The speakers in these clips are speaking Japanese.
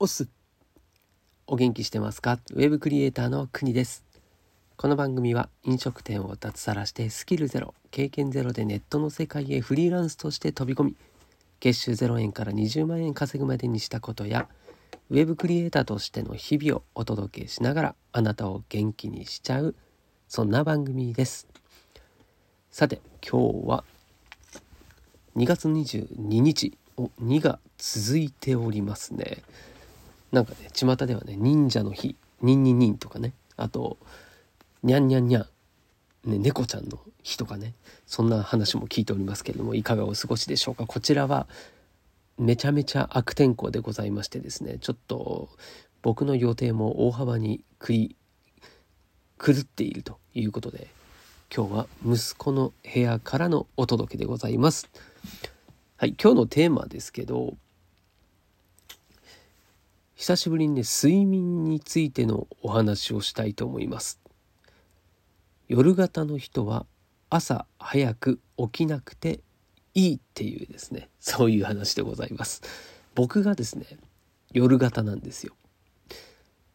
オスお元気してますか？ウェブクリエイターの国です。この番組は飲食店を脱サラしてスキルゼロ経験ゼロでネットの世界へフリーランスとして飛び込み、月収0円から20万円稼ぐまでにしたことや、ウェブクリエイターとしての日々をお届けしながらあなたを元気にしちゃう、そんな番組です。さて、今日は2月22日お2が続いておりますね。なんかね、巷ではね、忍者の日、ニンニンニンとかね、あとニャンニャンニャン、ね、猫ちゃんの日とかね、そんな話も聞いておりますけれども、いかがお過ごしでしょうか。こちらはめちゃめちゃ悪天候でございましてですね、ちょっと僕の予定も大幅に狂っているということで、今日は息子の部屋からのお届けでございます。はい、今日のテーマですけど、久しぶりにね、睡眠についてのお話をしたいと思います。夜型の人は朝早く起きなくていいっていうですね、そういう話でございます。僕がですね、夜型なんですよ。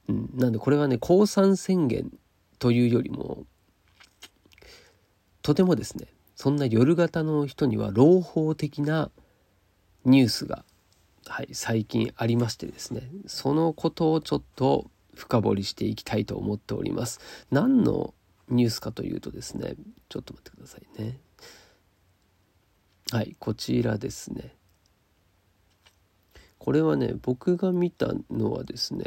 なんでこれはね、降参宣言というよりも、とてもですね、そんな夜型の人には朗報的なニュースが最近ありましてですね、そのことをちょっと深掘りしていきたいと思っております。何のニュースかというとですね、ちょっと待ってくださいね。はい、こちらですね。これはね、僕が見たのはですね、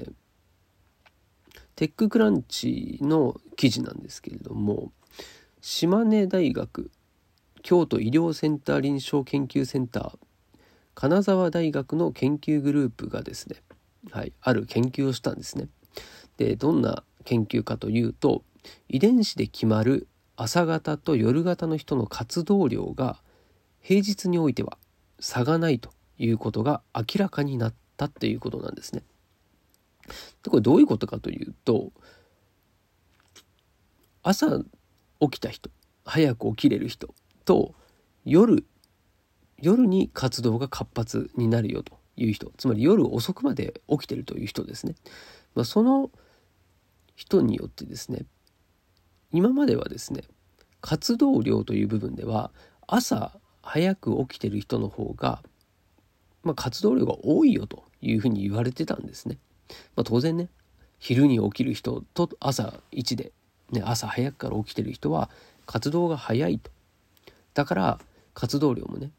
テッククランチの記事なんですけれども、島根大学、京都医療センター臨床研究センター、金沢大学の研究グループがですね、ある研究をしたんですね。で、どんな研究かというと、遺伝子で決まる朝型と夜型の人の活動量が平日においては差がないということが明らかになったっていうことなんですね。で、これどういうことかというと、朝起きた人、早く起きれる人と、夜に活動が活発になるよという人、つまり夜遅くまで起きてるという人ですね。その人によってですね、今まではですね、活動量という部分では朝早く起きてる人の方が、活動量が多いよというふうに言われてたんですね。当然ね、昼に起きる人と朝1で、ね、朝早くから起きてる人は活動が早いと。だから活動量もね、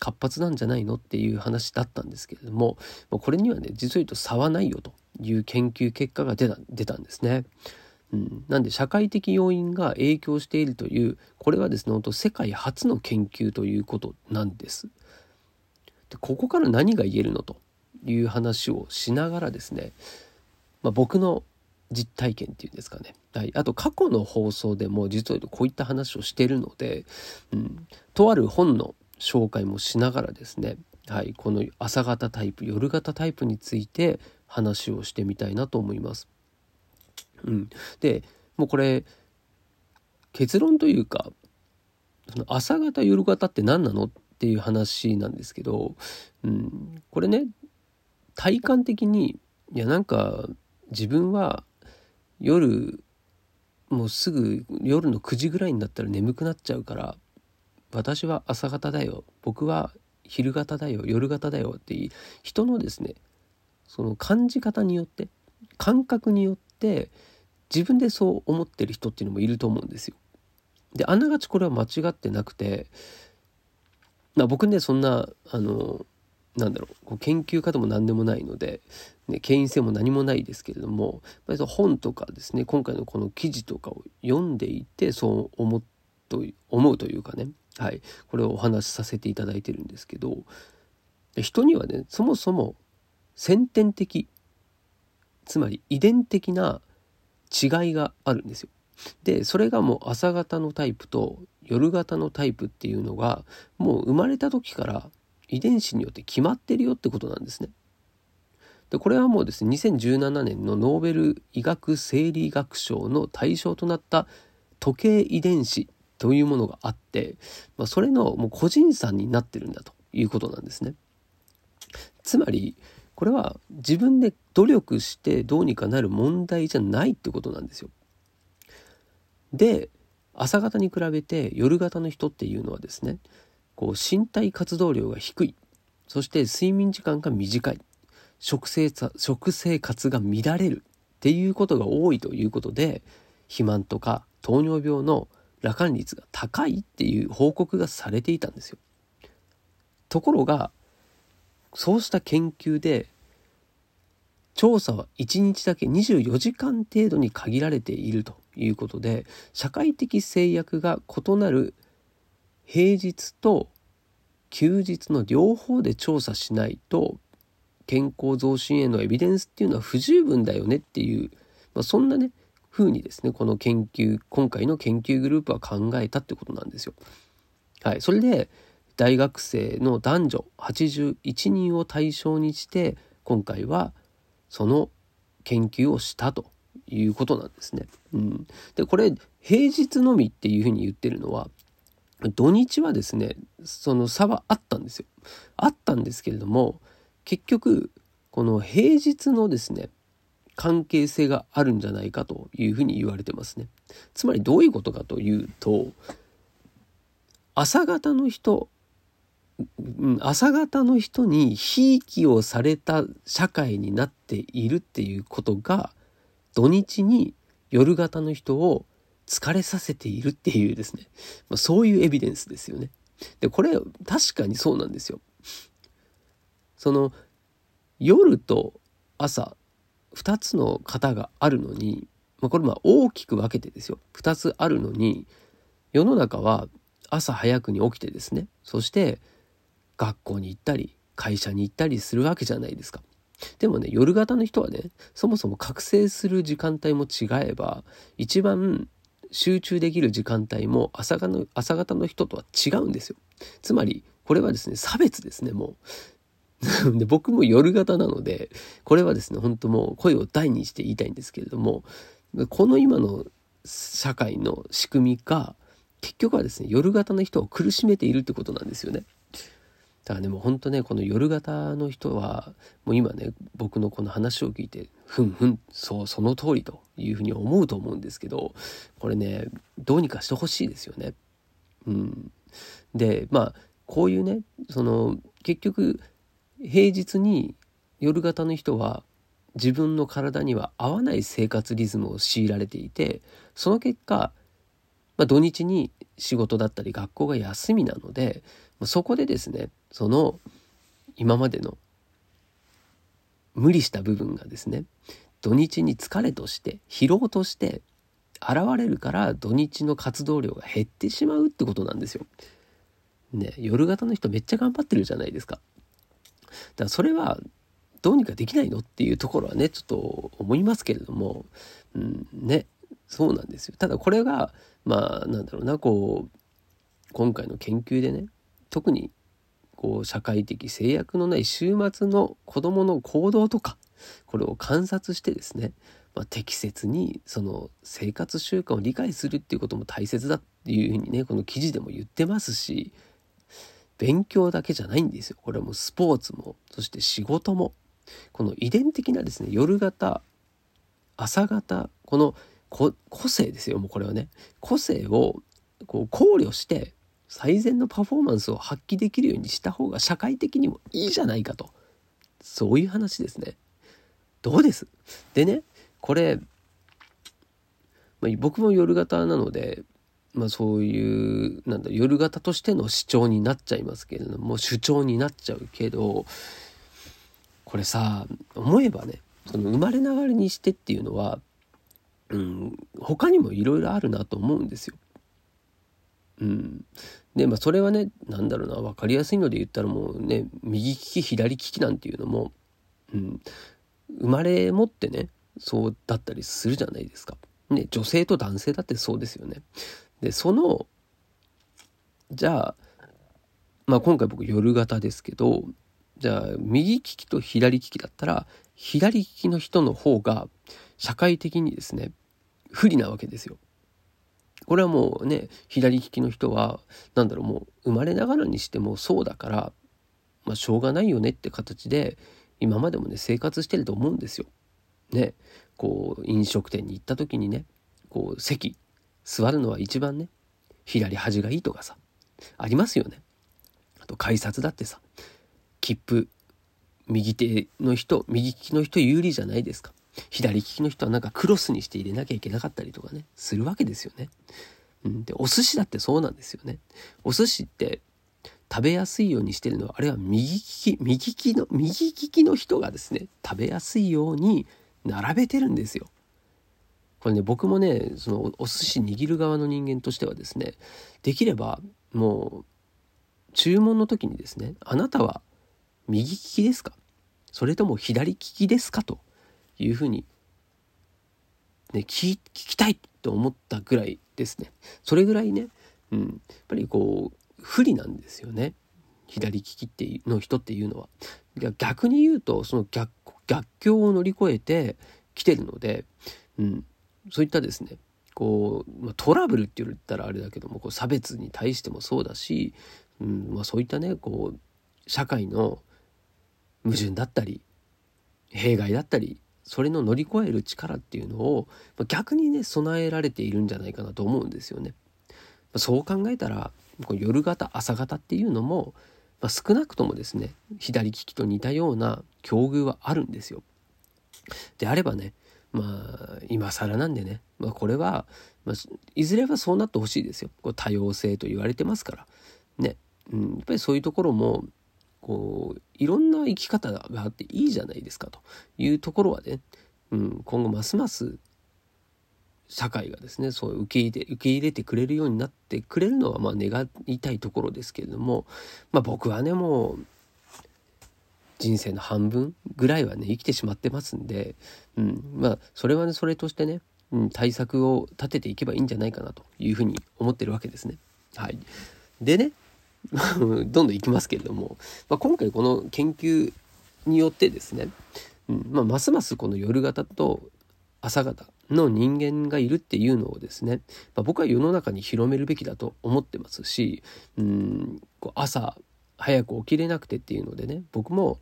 活発なんじゃないのっていう話だったんですけれども、これにはね、実を言うと差はないよという研究結果が出たんですね。なんで社会的要因が影響しているという、これはですね、本当世界初の研究ということなんです。で、ここから何が言えるのという話をしながらですね、僕の実体験っていうんですかね、あと過去の放送でも実を言うとこういった話をしているので、とある本の紹介もしながらですね、この朝型タイプ、夜型タイプについて話をしてみたいなと思います。で、もうこれ結論というか、朝型夜型って何なのっていう話なんですけど、これね、体感的に、いや、なんか自分は夜、もうすぐ夜の9時ぐらいになったら眠くなっちゃうから、私は朝型だよ、僕は昼型だよ、夜型だよっていう人のですね、その感じ方によって、感覚によって、自分でそう思ってる人っていうのもいると思うんですよ。で、あながちこれは間違ってなくて、僕ね、そんな研究家でも何でもないので、権威性も何もないですけれども、本とかですね、今回のこの記事とかを読んでいて、そう思うというかね、これをお話しさせていただいてるんですけど、人にはね、そもそも先天的、つまり遺伝的な違いがあるんですよ。で、それがもう朝型のタイプと夜型のタイプっていうのが、もう生まれた時から遺伝子によって決まってるよってことなんですね。で、これはもうですね、2017年のノーベル医学生理学賞の対象となった時計遺伝子というものがあって、それのもう個人差になってるんだということなんですね。つまりこれは自分で努力してどうにかなる問題じゃないってことなんですよ。で、朝方に比べて夜型の人っていうのはですね、こう身体活動量が低い、そして睡眠時間が短い、食生活が乱れるっていうことが多いということで、肥満とか糖尿病の羅漢率が高いっていう報告がされていたんですよ。ところがそうした研究で、調査は1日だけ24時間程度に限られているということで、社会的制約が異なる平日と休日の両方で調査しないと、健康増進へのエビデンスっていうのは不十分だよねっていう、そんなね風にですね、この研究、今回の研究グループは考えたってことなんですよ。はい、それで大学生の男女81人を対象にして、今回はその研究をしたということなんですね。うん、でこれ平日のみっていうふうに言ってるのは、土日はですね、その差はあったんですよ。あったんですけれども、結局この平日のですね関係性があるんじゃないかというふうに言われてますね。つまりどういうことかというと、朝方の人にひいきをされた社会になっているっていうことが、土日に夜型の人を疲れさせているっていうですね、そういうエビデンスですよね。でこれ確かにそうなんですよ。その夜と朝2つの型があるのに、これ大きく分けてですよ、2つあるのに、世の中は朝早くに起きてですね、そして学校に行ったり会社に行ったりするわけじゃないですか。でもね、夜型の人はね、そもそも覚醒する時間帯も違えば、一番集中できる時間帯も朝型の人とは違うんですよ。つまりこれはですね、差別ですね、もう。で僕も夜型なので、これはですね、本当もう声を大にして言いたいんですけれども、この今の社会の仕組みが結局はですね、夜型の人を苦しめているってことなんですよね。だからね、もう本当ね、この夜型の人はもう今ね、僕のこの話を聞いてそう、その通りというふうに思うと思うんですけど、これねどうにかしてほしいですよね。うん、でこういうね、その結局平日に夜型の人は自分の体には合わない生活リズムを強いられていて、その結果土日に仕事だったり学校が休みなので、そこでですね、その今までの無理した部分がですね、土日に疲れとして疲労として現れるから、土日の活動量が減ってしまうってことなんですよ。ね、夜型の人めっちゃ頑張ってるじゃないですか。だからそれはどうにかできないのっていうところはね、ちょっと思いますけれども、ね、そうなんですよ。ただこれが今回の研究でね、特にこう社会的制約のない週末の子どもの行動とか、これを観察してですね、適切にその生活習慣を理解するっていうことも大切だっていうふうにね、この記事でも言ってますし、勉強だけじゃないんですよ。これもスポーツも、そして仕事も、この遺伝的なですね、夜型朝型、この個性ですよ。もうこれはね、個性をこう考慮して最善のパフォーマンスを発揮できるようにした方が社会的にもいいじゃないかと、そういう話ですね。どうです？でね、これ、僕も夜型なので、そういう夜型としての主張になっちゃうけど、これさ、思えばね、その生まれながらにしてっていうのは、他にもいろいろあるなと思うんですよ。でそれはね、分かりやすいので言ったら、もうね、右利き左利きなんていうのも、生まれ持ってねそうだったりするじゃないですか。ね、女性と男性だってそうですよね。で今回僕夜型ですけど、じゃあ右利きと左利きだったら、左利きの人の方が社会的にですね不利なわけですよ。これはもうね、左利きの人はもう生まれながらにしてもそうだから、しょうがないよねって形で今までもね生活してると思うんですよ。ね、こう飲食店に行った時にね、こう席座るのは一番ね左端がいいとかさ、ありますよね。あと改札だってさ、切符右手の人右利きの人有利じゃないですか。左利きの人はなんかクロスにして入れなきゃいけなかったりとかねするわけですよね。でお寿司だってそうなんですよね。お寿司って食べやすいようにしてるのはあれは右利きの人がですね食べやすいように並べてるんですよ。これね僕もねそのお寿司握る側の人間としてはですね、できればもう注文の時にですね、あなたは右利きですかそれとも左利きですかというふうに、ね、聞きたいと思ったぐらいですね。それぐらいね、やっぱりこう不利なんですよね左利きっての人っていうのは。逆に言うとその逆境を乗り越えてきてるので、そういったですねこうトラブルって言ったらあれだけどもこう差別に対してもそうだし、そういったねこう社会の矛盾だったり弊害だったりそれの乗り越える力っていうのを逆にね備えられているんじゃないかなと思うんですよね。そう考えたら夜型朝型っていうのも少なくともですね左利きと似たような境遇はあるんですよ。であればね今更なんでね、これは、いずれはそうなってほしいですよ。こう多様性と言われてますからね、やっぱりそういうところもこういろんな生き方があっていいじゃないですかというところはね、今後ますます社会がですねそう受け入れてくれるようになってくれるのは願いたいところですけれども、僕はねもう人生の半分ぐらいはね生きてしまってますんで、それはねそれとしてね、対策を立てていけばいいんじゃないかなというふうに思ってるわけですね。はい、でねどんどんいきますけれども、今回この研究によってですね、ますますこの夜型と朝型の人間がいるっていうのをですね、僕は世の中に広めるべきだと思ってますし、こう朝早く起きれなくてっていうのでね僕も、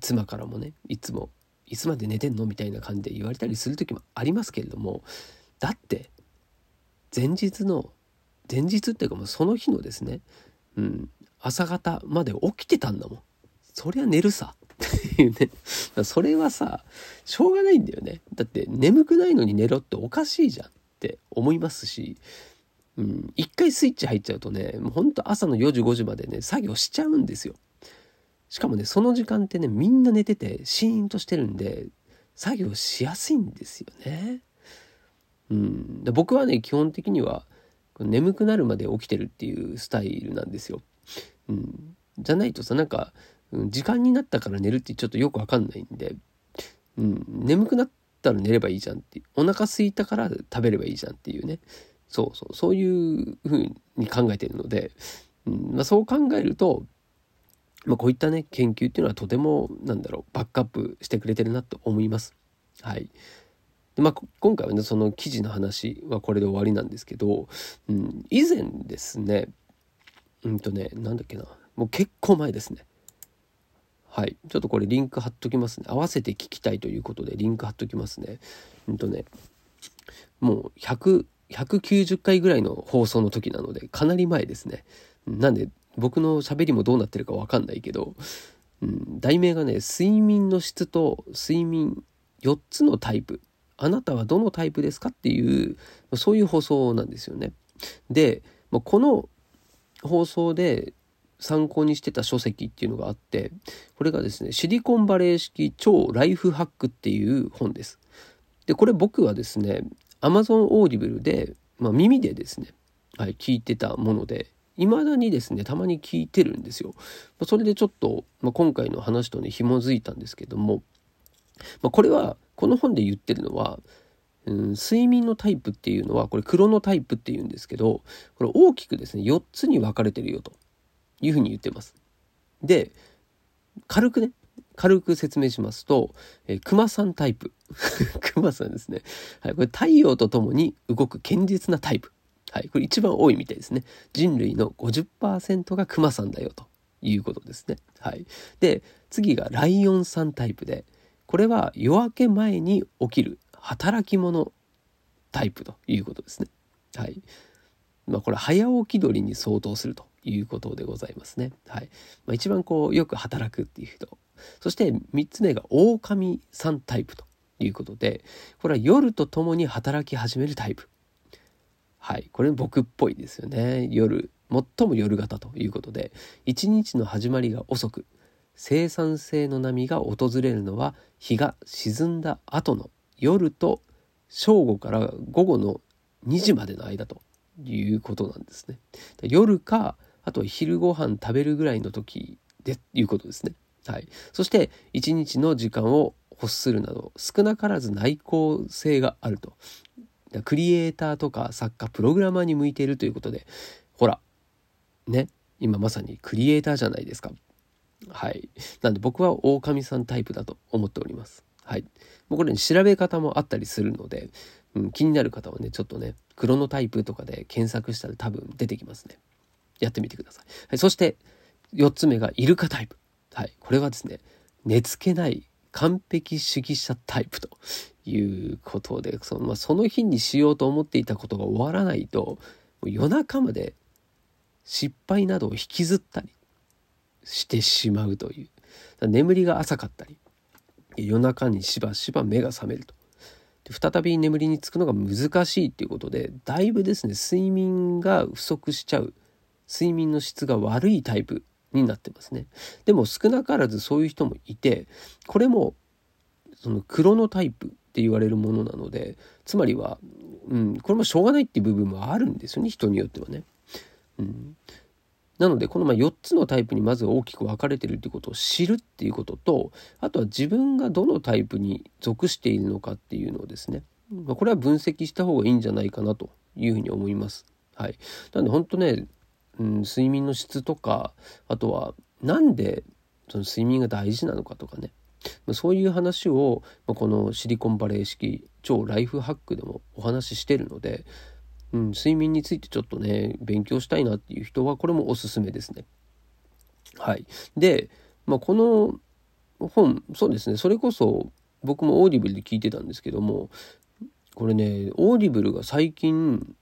妻からもねいつまで寝てんのみたいな感じで言われたりする時もありますけれども、だって前日っていうかその日のですね、朝方まで起きてたんだもん。そりゃ寝るさっていうねそれはさしょうがないんだよね。だって眠くないのに寝ろっておかしいじゃんって思いますし、一回スイッチ入っちゃうとねもうほんと朝の4時5時までね作業しちゃうんですよ。しかもねその時間ってねみんな寝ててシーンとしてるんで作業しやすいんですよね。僕はね基本的には眠くなるまで起きてるっていうスタイルなんですよ。じゃないとさなんか時間になったから寝るってちょっとよく分かんないんで、眠くなったら寝ればいいじゃんって、お腹空いたから食べればいいじゃんっていうね、そういうふうに考えているので、そう考えると、こういったね研究っていうのはとてもバックアップしてくれてるなと思います。はい。で今回はねその記事の話はこれで終わりなんですけど、以前ですね、もう結構前ですね。はい、ちょっとこれリンク貼っときますね。合わせて聞きたいということでリンク貼っときますね。もう190回ぐらいの放送の時なのでかなり前ですね。なんで僕の喋りもどうなってるか分かんないけど、題名がね睡眠の質と睡眠4つのタイプ、あなたはどのタイプですかっていうそういう放送なんですよね。でこの放送で参考にしてた書籍っていうのがあって、これがですねシリコンバレー式超ライフハックっていう本です。でこれ僕はですねAmazon Audible で、耳でですね、聞いてたもので、未だにですね、たまに聞いてるんですよ。それでちょっと、今回の話とね、紐づいたんですけども、これは、この本で言ってるのは、睡眠のタイプっていうのは、これクロノタイプっていうんですけど、これ大きくですね、4つに分かれてるよというふうに言ってます。で、軽く説明しますと、熊さんタイプ熊さんですね、これ太陽とともに動く堅実なタイプ、これ一番多いみたいですね。人類の 50% が熊さんだよということですね。はい。で、次がライオンさんタイプで、これは夜明け前に起きる働き者タイプということですね。はい。まあ、これ早起き鳥に相当するということでございますね。はい。まあ、一番こうよく働くっていう人。そして3つ目が狼さんタイプということで、これは夜とともに働き始めるタイプ。はい。これ僕っぽいですよね。夜、最も夜型ということで、一日の始まりが遅く、生産性の波が訪れるのは日が沈んだ後の夜と正午から午後の2時までの間ということなんですね。夜か、あとは昼ご飯食べるぐらいの時でいうことですね。はい。そして一日の時間を欲するなど、少なからず内向性があると。クリエイターとか作家、プログラマーに向いているということで、ほらね、今まさにクリエイターじゃないですか。はい。なんで僕は狼さんタイプだと思っております。はい。もうこれ、ね、調べ方もあったりするので、気になる方はね、ちょっとね、クロノタイプとかで検索したら多分出てきますね。やってみてください。はい、そして4つ目がイルカタイプ。はい。これはですね、寝つけない完璧主義者タイプということで、その日にしようと思っていたことが終わらないと、夜中まで失敗などを引きずったりしてしまうという。眠りが浅かったり、夜中にしばしば目が覚めると。で、再び眠りにつくのが難しいということで、だいぶですね、睡眠が不足しちゃう、睡眠の質が悪いタイプになってますね。でも少なからずそういう人もいて、これもそのクロノタイプって言われるものなので、つまりは、これもしょうがないっていう部分もあるんですよね、人によってはね。なので、この4つのタイプにまず大きく分かれているということを知るっていうことと、あとは自分がどのタイプに属しているのかっていうのをですね、これは分析した方がいいんじゃないかなというふうに思います。はい。なので本当ね、睡眠の質とか、あとはなんでその睡眠が大事なのかとかね、そういう話をこのシリコンバレー式超ライフハックでもお話ししてるので、睡眠についてちょっとね、勉強したいなっていう人はこれもおすすめですね。はい。で、この本、そうですね、それこそ僕もオーディブルで聞いてたんですけども、これね、オーディブルが最近、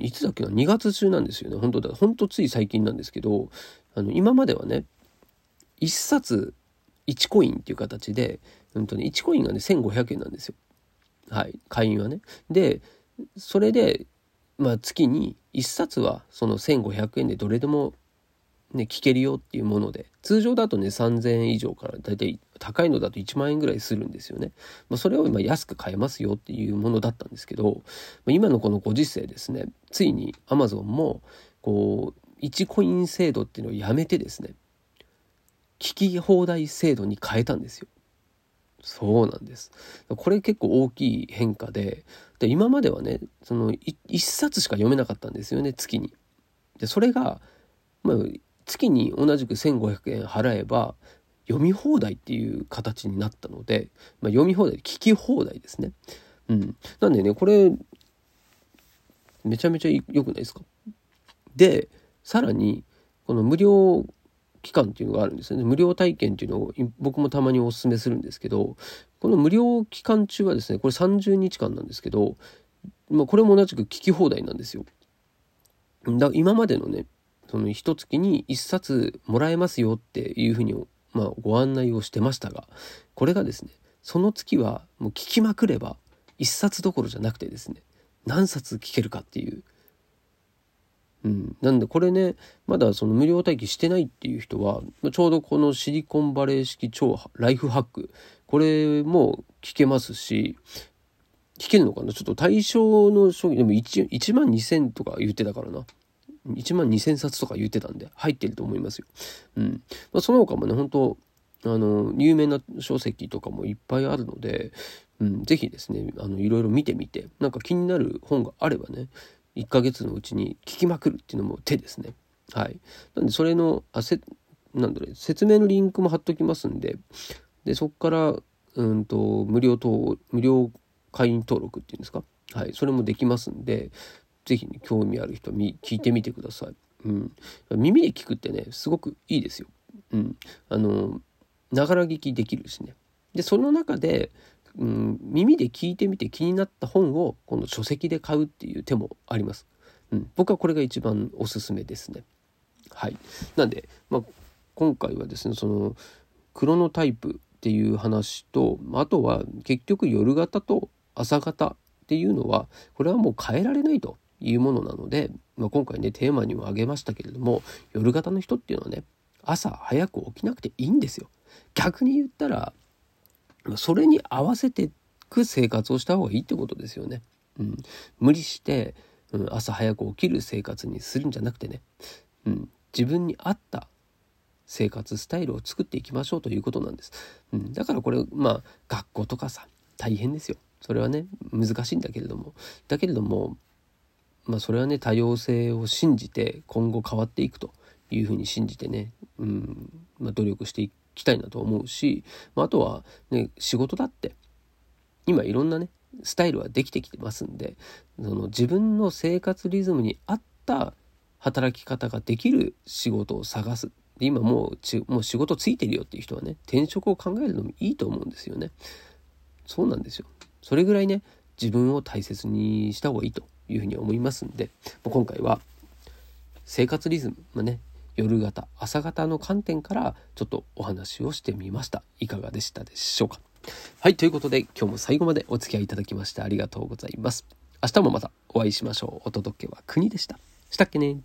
いつだっけな、2月中なんですよね。本当つい最近なんですけど、今まではね、1冊1コインっていう形で、1コインがね、1500円なんですよ。はい、会員はね。で、それで、月に1冊はその1500円でどれでも、ね、聞けるよっていうもので、通常だとね3000円以上から、だいたい高いのだと1万円ぐらいするんですよね。それを今安く買えますよっていうものだったんですけど、今のこのご時世ですね、ついに Amazon もこう1コイン制度っていうのをやめてですね、聞き放題制度に変えたんですよ。そうなんです。これ結構大きい変化で、今まではね、その1冊しか読めなかったんですよね、月に。で、それが、月に同じく1500円払えば読み放題っていう形になったので、読み放題、聞き放題ですね。なんでね、これめちゃめちゃ良くないですか。で、さらにこの無料期間っていうのがあるんですよね。無料体験っていうのを僕もたまにお勧めするんですけど、この無料期間中はですね、これ30日間なんですけど、これも同じく聞き放題なんですよ。今までのね、その1月に1冊もらえますよっていうふうに、ご案内をしてましたが、これがですね、その月はもう聞きまくれば1冊どころじゃなくてですね、何冊聞けるかっていう。なんでこれね、まだその無料体験してないっていう人は、ちょうどこのシリコンバレー式超ライフハック、これも聞けますし、聞けるのかな、ちょっと対象の商品でも 1万2000とか言ってたからな、1万2000冊とか言ってたんで入ってると思いますよ。その他もね、本当有名な書籍とかもいっぱいあるので、ぜひですね、いろいろ見てみて、なんか気になる本があればね、1ヶ月のうちに聞きまくるっていうのも手ですね。はい。なんでそれの説明のリンクも貼っときますんで、でそこから無料会員登録っていうんですか。はい。それもできますんで、ぜひ、ね、興味ある人聞いてみてください。うん、耳で聞くってねすごくいいですよ。ながら聞きできるしね。でその中で、耳で聞いてみて気になった本をこの書籍で買うっていう手もあります。僕はこれが一番おすすめですね。はい。なんで、今回はですね、そのクロノタイプっていう話と、あとは結局夜型と朝型っていうのはこれはもう変えられないというものなので、今回ねテーマにも挙げましたけれども、夜型の人っていうのはね朝早く起きなくていいんですよ。逆に言ったらそれに合わせてく生活をした方がいいってことですよね。無理して朝早く起きる生活にするんじゃなくてね、自分に合った生活スタイルを作っていきましょうということなんです。だからこれ学校とかさ大変ですよ。それはね難しいんだけれども、それはね多様性を信じて今後変わっていくというふうに信じてね、努力していきたいなと思うし、あとはね仕事だって今いろんなねスタイルはできてきてますんで、その自分の生活リズムに合った働き方ができる仕事を探す。で今もう仕事ついてるよっていう人はね転職を考えるのもいいと思うんですよね。そうなんですよ。それぐらいね自分を大切にした方がいいというふうに思いますんで、今回は生活リズムのね夜型朝型の観点からちょっとお話をしてみました。いかがでしたでしょうか。はい、ということで今日も最後までお付き合いいただきましてありがとうございます。明日もまたお会いしましょう。お届けは国でした。したっけね。